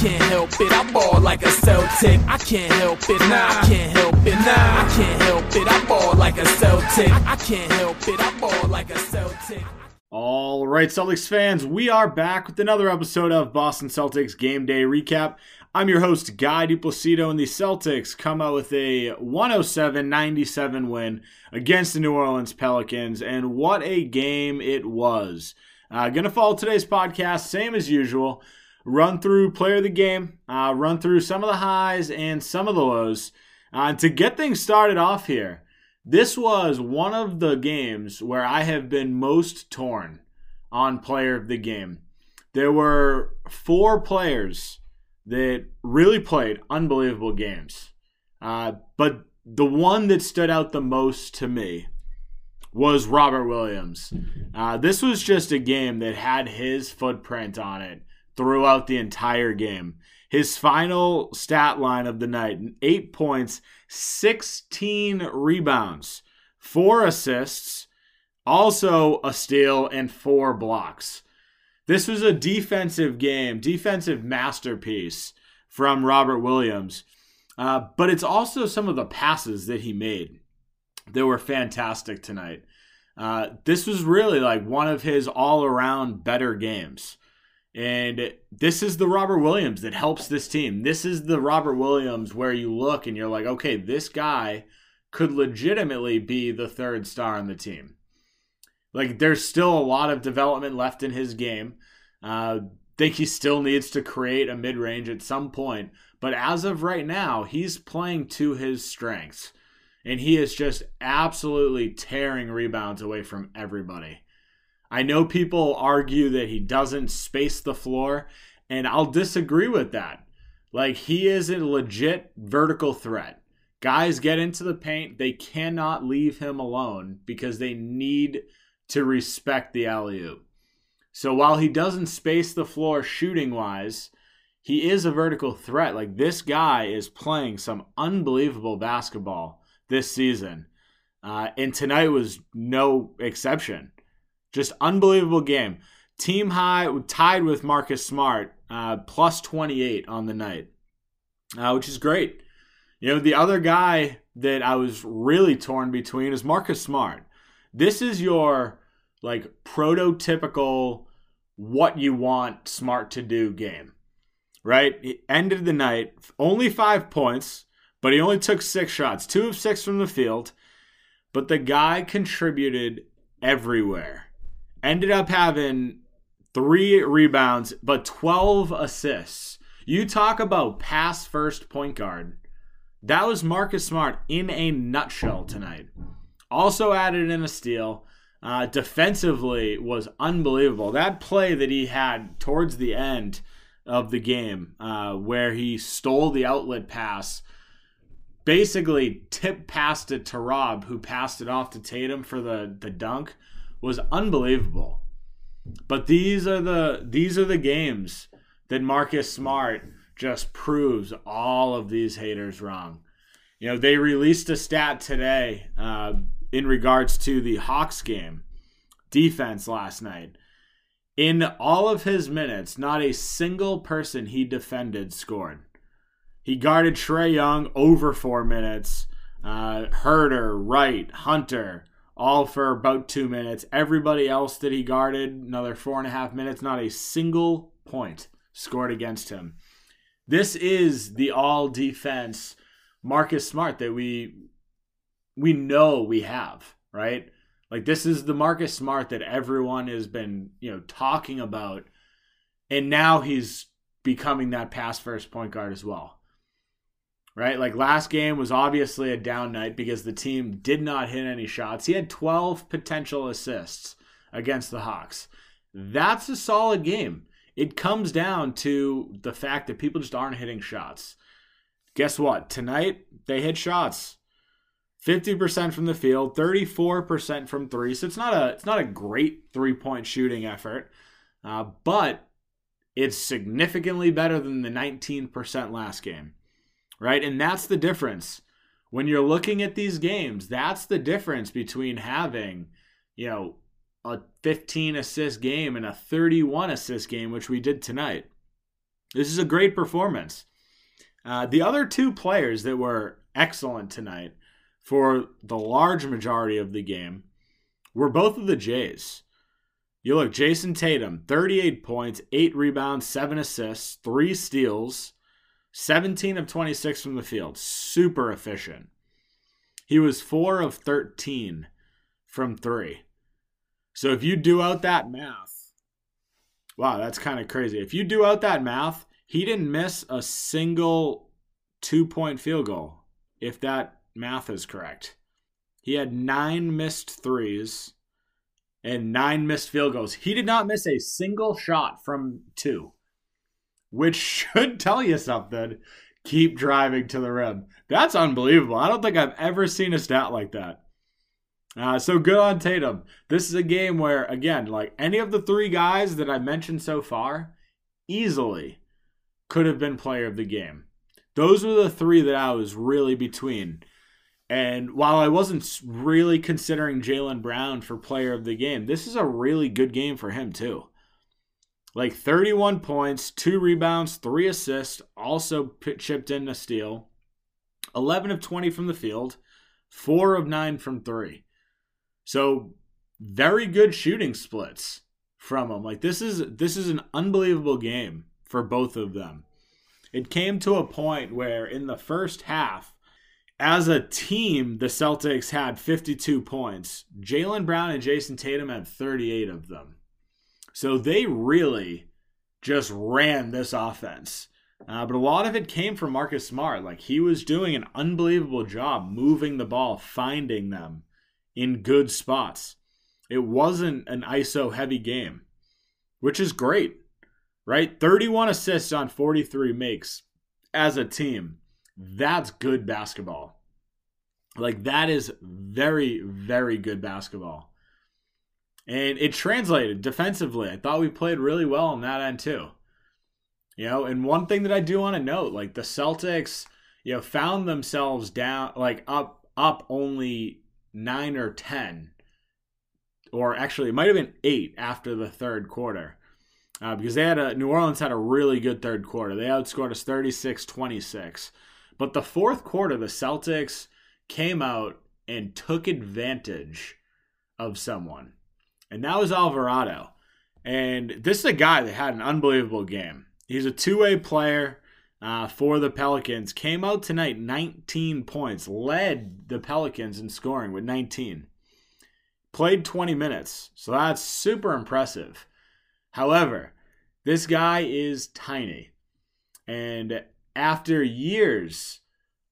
can't help it. I ball like a Celtic. I can't help it. Nah, I can't help it. Nah, I can't help it. I ball like a Celtic. I can't help it. I ball like a Celtic. All right, Celtics fans, we are back with another episode of Boston Celtics Game Day Recap. I'm your host, Guy DePlacido, and the Celtics come out with a 107-97 win against the New Orleans Pelicans, and what a game it was. Going to follow today's podcast, same as usual, run through player of the game, run through some of the highs and some of the lows. To get things started off here, this was one of the games where I have been most torn on player of the game. There were four players that really played unbelievable games. But the one that stood out the most to me was Robert Williams. This was just a game that had his footprint on it throughout the entire game. His final stat line of the night, 8 points, 16 rebounds, 4 assists, also a steal, and 4 blocks. This was a defensive game, defensive masterpiece from Robert Williams. But it's also some of the passes that he made that were fantastic tonight. This was really like one of his all-around better games. And this is the Robert Williams that helps this team. This is the Robert Williams where you look and you're like, okay, this guy could legitimately be the third star on the team. Like, there's still a lot of development left in his game. Think he still needs to create a mid-range at some point. But as of right now, he's playing to his strengths. And he is just absolutely tearing rebounds away from everybody. I know people argue that he doesn't space the floor, and I'll disagree with that. Like, he is a legit vertical threat. Guys get into the paint. They cannot leave him alone because they need to respect the alley-oop. So while he doesn't space the floor shooting-wise, he is a vertical threat. Like, this guy is playing some unbelievable basketball this season. And tonight was no exception. Just unbelievable game. Team high, tied with Marcus Smart, plus 28 on the night, which is great. You know, the other guy that I was really torn between is Marcus Smart. This is your, like, prototypical what you want Smart to do game, right? He ended the night, only 5 points, but he only took 6 shots, 2 of 6 from the field. But the guy contributed everywhere. Ended up having 3 rebounds, but 12 assists. You talk about pass-first point guard. That was Marcus Smart in a nutshell tonight. Also added in a steal. Defensively was unbelievable. That play that he had towards the end of the game where he stole the outlet pass, basically tipped past it to Rob, who passed it off to Tatum for the dunk, was unbelievable. But these are the games that Marcus Smart just proves all of these haters wrong. You know, they released a stat today in regards to the Hawks game defense last night. In all of his minutes, not a single person he defended scored. He guarded Trae Young over 4 minutes. Herter, Wright, Hunter, all for about 2 minutes. Everybody else that he guarded, another 4.5 minutes. Not a single point scored against him. This is the all-defense Marcus Smart that we know we have, right? Like, this is the Marcus Smart that everyone has been, you know, talking about, and now he's becoming that pass-first point guard as well, right? Like, last game was obviously a down night because the team did not hit any shots. He had 12 potential assists against the Hawks. That's a solid game. It comes down to the fact that people just aren't hitting shots. Guess what? Tonight, they hit shots. 50% from the field, 34% from three. So it's not a great three-point shooting effort, but it's significantly better than the 19% last game, right? And that's the difference. When you're looking at these games, that's the difference between having, you know, a 15-assist game and a 31-assist game, which we did tonight. This is a great performance. The other two players that were excellent tonight for the large majority of the game were both of the Jays. You look, Jason Tatum, 38 points, 8 rebounds, 7 assists, 3 steals, 17 of 26 from the field. Super efficient. He was 4 of 13 from 3. So if you do out that math, wow, that's kind of crazy. If you do out that math, he didn't miss a single two-point field goal, if that math is correct. He had 9 missed threes and 9 missed field goals. He did not miss a single shot from 2, which should tell you something. Keep driving to the rim. That's unbelievable. I don't think I've ever seen a stat like that. So good on Tatum. This is a game where, again, like any of the three guys that I mentioned so far, easily could have been player of the game. Those were the three that I was really between. And while I wasn't really considering Jaylen Brown for player of the game, this is a really good game for him too. Like 31 points, 2 rebounds, 3 assists, also chipped in a steal, 11 of 20 from the field, 4 of 9 from 3. So very good shooting splits from him. Like this is an unbelievable game for both of them. It came to a point where in the first half, as a team, the Celtics had 52 points. Jaylen Brown and Jason Tatum had 38 of them. So they really just ran this offense. But a lot of it came from Marcus Smart. Like he was doing an unbelievable job moving the ball, finding them in good spots. It wasn't an ISO-heavy game, which is great, right? 31 assists on 43 makes as a team. That's good basketball. Like that is very, very good basketball. And it translated defensively. I thought we played really well on that end too. You know, and one thing that I do want to note, like the Celtics, you know, found themselves down, like up only 9 or 10, or actually it might have been 8 after the third quarter, because they had New Orleans had a really good third quarter. They outscored us 36-26. But the fourth quarter, the Celtics came out and took advantage of someone. And that was Alvarado. And this is a guy that had an unbelievable game. He's a two-way player for the Pelicans. Came out tonight 19 points. Led the Pelicans in scoring with 19. Played 20 minutes. So that's super impressive. However, this guy is tiny. And after years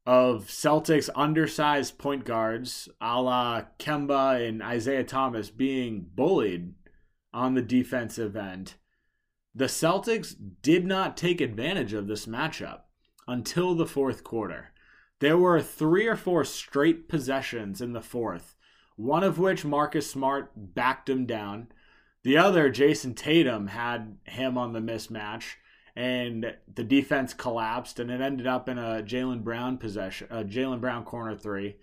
of Celtics undersized point guards, a la Kemba and Isaiah Thomas, being bullied on the defensive end, the Celtics did not take advantage of this matchup until the fourth quarter. There were 3 or 4 straight possessions in the fourth, one of which Marcus Smart backed him down. The other, Jason Tatum, had him on the mismatch, and the defense collapsed, and it ended up in a Jaylen Brown possession, a Jaylen Brown corner three.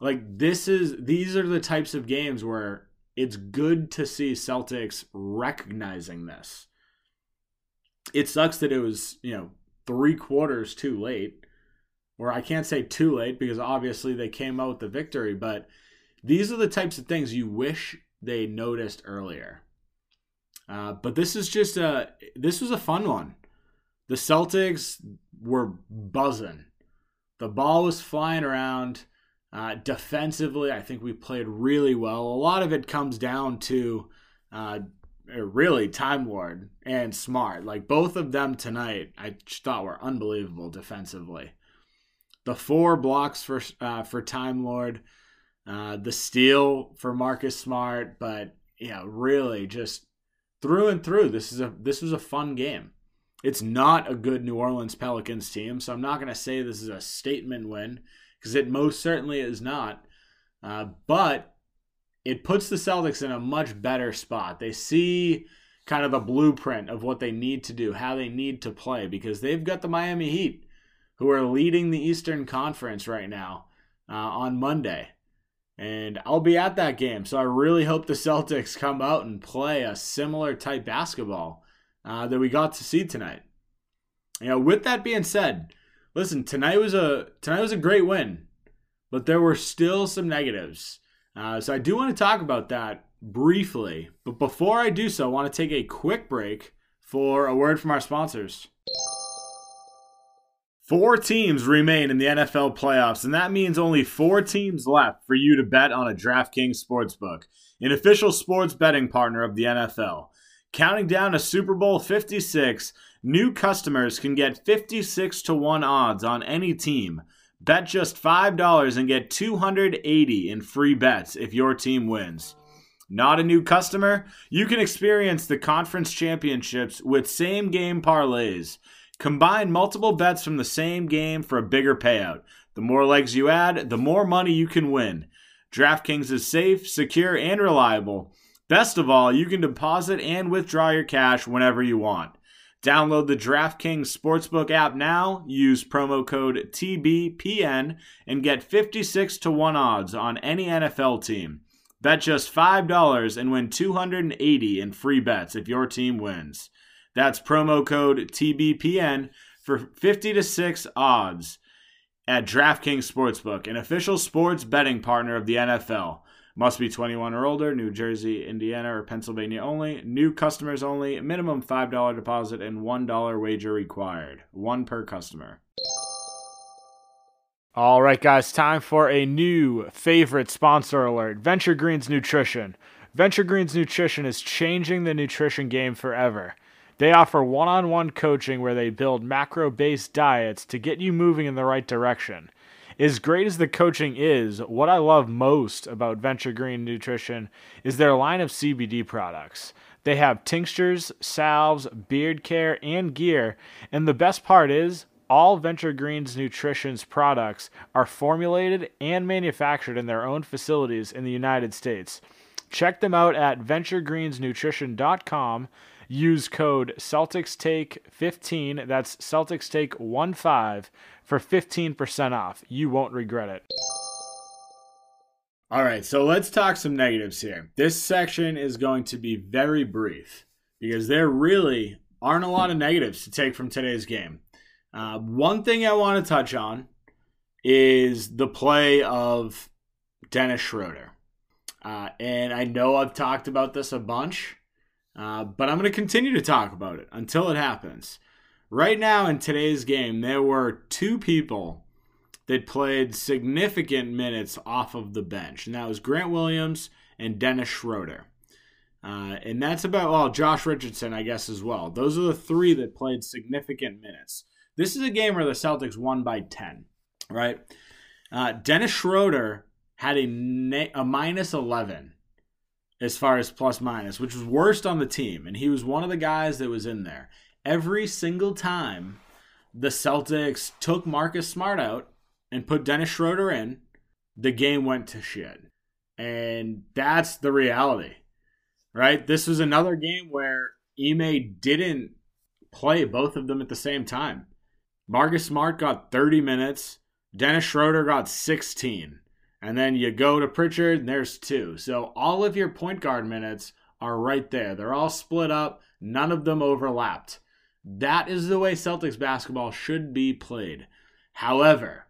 Like these are the types of games where it's good to see Celtics recognizing this. It sucks that it was, you know, 3 quarters too late, or I can't say too late because obviously they came out with the victory, but these are the types of things you wish they noticed earlier. But this was a fun one. The Celtics were buzzing. The ball was flying around. Defensively, I think we played really well. A lot of it comes down to really Timelord and Smart. Like both of them tonight, I thought were unbelievable defensively. The 4 blocks for Timelord, the steal for Marcus Smart, but yeah, really just through and through, this was a fun game. It's not a good New Orleans Pelicans team, so I'm not going to say this is a statement win, because it most certainly is not. But it puts the Celtics in a much better spot. They see kind of the blueprint of what they need to do, how they need to play, because they've got the Miami Heat, who are leading the Eastern Conference right now on Monday. And I'll be at that game, so I really hope the Celtics come out and play a similar type basketball that we got to see tonight. You know, with that being said, listen, tonight was a great win, but there were still some negatives. So I do want to talk about that briefly. But before I do so, I want to take a quick break for a word from our sponsors. 4 teams remain in the NFL playoffs, and that means only 4 teams left for you to bet on a DraftKings Sportsbook, an official sports betting partner of the NFL. Counting down to Super Bowl 56, new customers can get 56-1 odds on any team. Bet just $5 and get $280 in free bets if your team wins. Not a new customer? You can experience the conference championships with same-game parlays. Combine multiple bets from the same game for a bigger payout. The more legs you add, the more money you can win. DraftKings is safe, secure, and reliable. Best of all, you can deposit and withdraw your cash whenever you want. Download the DraftKings Sportsbook app now, use promo code TBPN, and get 56-1 odds on any NFL team. Bet just $5 and win $280 in free bets if your team wins. That's promo code TBPN for 50-6 odds at DraftKings Sportsbook, an official sports betting partner of the NFL. Must be 21 or older, New Jersey, Indiana, or Pennsylvania only. New customers only. Minimum $5 deposit and $1 wager required. One per customer. All right, guys, time for a new favorite sponsor alert, Venture Greens Nutrition. Venture Greens Nutrition is changing the nutrition game forever. They offer one-on-one coaching where they build macro-based diets to get you moving in the right direction. As great as the coaching is, what I love most about Venture Green Nutrition is their line of CBD products. They have tinctures, salves, beard care, and gear, and the best part is all Venture Greens Nutrition's products are formulated and manufactured in their own facilities in the United States. Check them out at venturegreensnutrition.com. Use code Celticstake15, that's Celticstake15, for 15% off. You won't regret it. All right, so let's talk some negatives here. This section is going to be very brief because there really aren't a lot of negatives to take from today's game. One thing I want to touch on is the play of Dennis Schroeder. And I know I've talked about this a bunch. But I'm going to continue to talk about it until it happens. Right now in today's game, there were 2 people that played significant minutes off of the bench. And that was Grant Williams and Dennis Schroeder. And that's about, well, Josh Richardson, I guess, as well. Those are the 3 that played significant minutes. This is a game where the Celtics won by 10, right? Dennis Schroeder had a minus 11. As far as plus minus, which was worst on the team. And he was one of the guys that was in there. Every single time the Celtics took Marcus Smart out and put Dennis Schroeder in, the game went to shit. And that's the reality, right? This was another game where Ime didn't play both of them at the same time. Marcus Smart got 30 minutes. Dennis Schroeder got 16. And then you go to Pritchard, and there's 2. So all of your point guard minutes are right there. They're all split up. None of them overlapped. That is the way Celtics basketball should be played. However,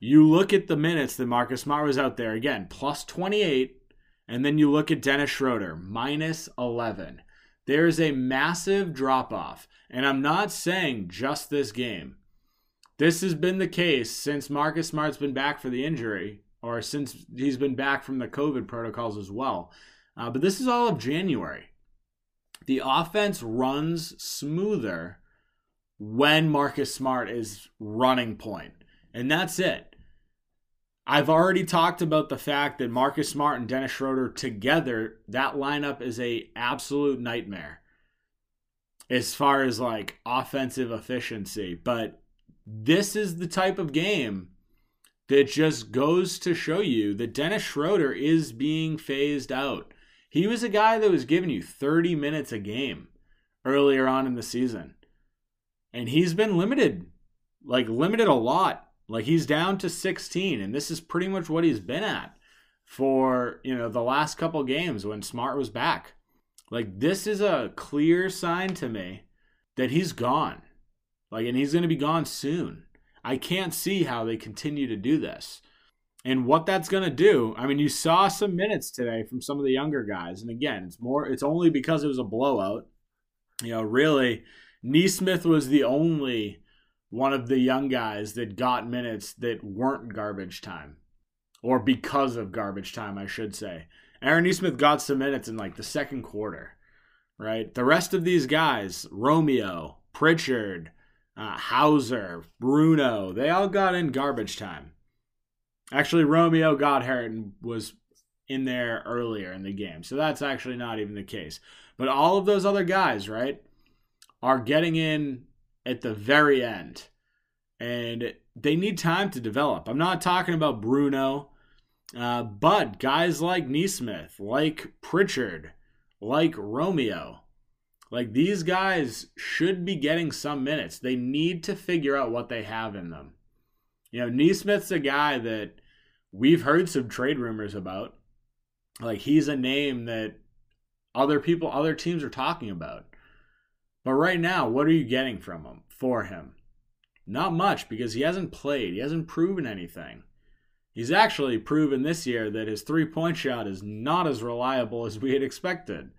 you look at the minutes that Marcus Smart was out there, again, plus 28, and then you look at Dennis Schroeder, minus 11. There is a massive drop-off, and I'm not saying just this game. This has been the case since Marcus Smart's been back for the injury, or since he's been back from the COVID protocols as well. But this is all of January. The offense runs smoother when Marcus Smart is running point. And that's it. I've already talked about the fact that Marcus Smart and Dennis Schroeder together, that lineup is a absolute nightmare as far as like offensive efficiency. But this is the type of game that just goes to show you that Dennis Schroeder is being phased out. He was a guy that was giving you 30 minutes a game earlier on in the season. And he's been limited, limited a lot. He's down to 16, and this is pretty much what he's been at for, the last couple games when Smart was back. This is a clear sign to me that he's gone. Like, and he's going to be gone soon. I can't see how they continue to do this. And what that's going to do, I mean, you saw some minutes today from some of the younger guys. And again, it's only because it was a blowout. You know, really, Nesmith was the only one of the young guys that got minutes that weren't garbage time. Or because of garbage time, I should say. Aaron Nesmith got some minutes in like the second quarter, right? The rest of these guys, Romeo, Pritchard, Hauser, Bruno, they all got in garbage time. Actually, Romeo got hurt and was in there earlier in the game. So that's actually not even the case. But all of those other guys, right, are getting in at the very end. And they need time to develop. I'm not talking about Bruno, but guys like Nesmith, like Pritchard, like Romeo, like these guys should be getting some minutes. They need to figure out what they have in them. You know, Nesmith's a guy that we've heard some trade rumors about. Like, he's a name that other teams are talking about. But right now, what are you getting from him, for him? Not much, because he hasn't played. He hasn't proven anything. He's actually proven this year that his three-point shot is not as reliable as we had expected.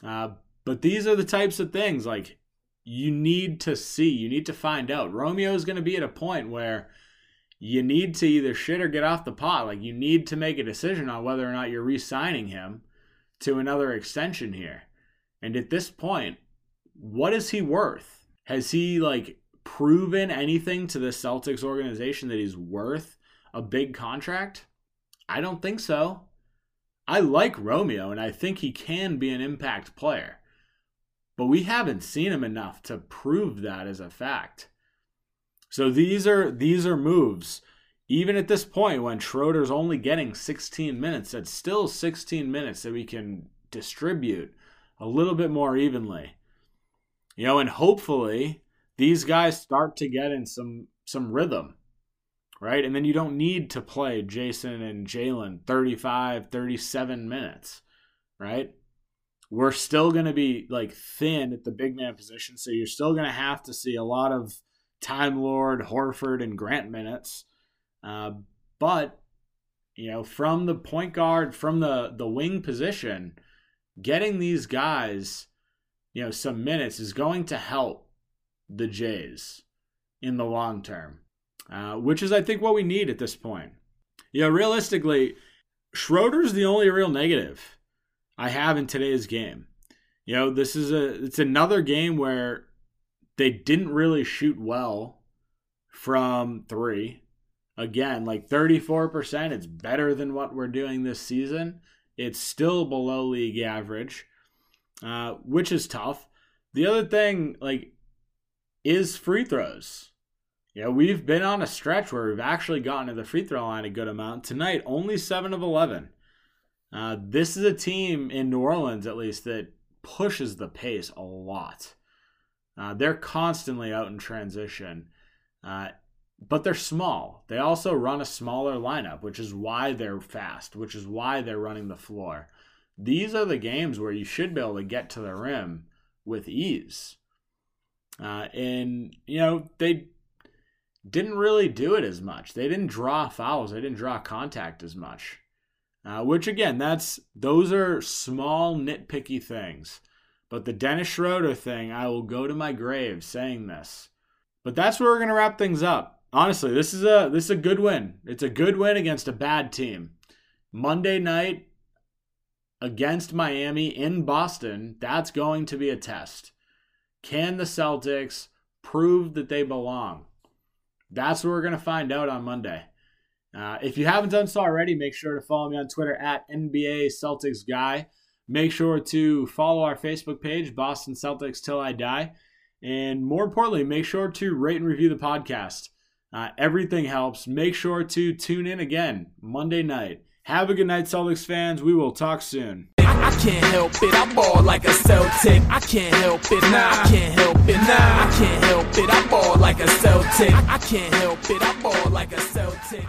But these are the types of things, like, you need to see. You need to find out. Romeo is going to be at a point where you need to either shit or get off the pot. Like, you need to make a decision on whether or not you're re-signing him to another extension here. And at this point, what is he worth? Has he, like, proven anything to the Celtics organization that he's worth a big contract? I don't think so. I like Romeo, and I think he can be an impact player. But we haven't seen him enough to prove that as a fact. So these are moves. Even at this point, when Schroeder's only getting 16 minutes, that's still 16 minutes that we can distribute a little bit more evenly. You know, and hopefully these guys start to get in some rhythm. Right? And then you don't need to play Jason and Jaylen 35, 37 minutes, right? We're still going to be like thin at the big man position, so you're still going to have to see a lot of Timelord, Horford, and Grant minutes. But, you know, from the point guard, from the wing position, getting these guys, you know, some minutes is going to help the Jays in the long term. Which is, I think, what we need at this point. You know, realistically, Schroeder's the only real negative I have in today's game. You know, it's another game where they didn't really shoot well from three. Again, like 34%, it's better than what we're doing this season. It's still below league average, which is tough. The other thing, like, is free throws. Yeah, you know, we've been on a stretch where we've actually gotten to the free throw line a good amount. Tonight, only 7 of 11. This is a team in New Orleans, at least, that pushes the pace a lot. They're constantly out in transition, but they're small. They also run a smaller lineup, which is why they're fast, which is why they're running the floor. These are the games where you should be able to get to the rim with ease. And, you know, they didn't really do it as much. They didn't draw fouls. They didn't draw contact as much. Which, again, those are small, nitpicky things. But the Dennis Schroeder thing, I will go to my grave saying this. But that's where we're going to wrap things up. Honestly, this is a good win. It's a good win against a bad team. Monday night against Miami in Boston, that's going to be a test. Can the Celtics prove that they belong? That's what we're going to find out on Monday. If you haven't done so already, make sure to follow me on Twitter at NBA Celtics Guy. Make sure to follow our Facebook page, Boston Celtics Till I Die. And more importantly, make sure to rate and review the podcast. Everything helps. Make sure to tune in again Monday night. Have a good night, Celtics fans. We will talk soon. I can't help it, I ball like a Celtic. I can't help it, nah, I can't help it, nah, I can't help it, I ball like a Celtic. I can't help it, I ball like a Celtic.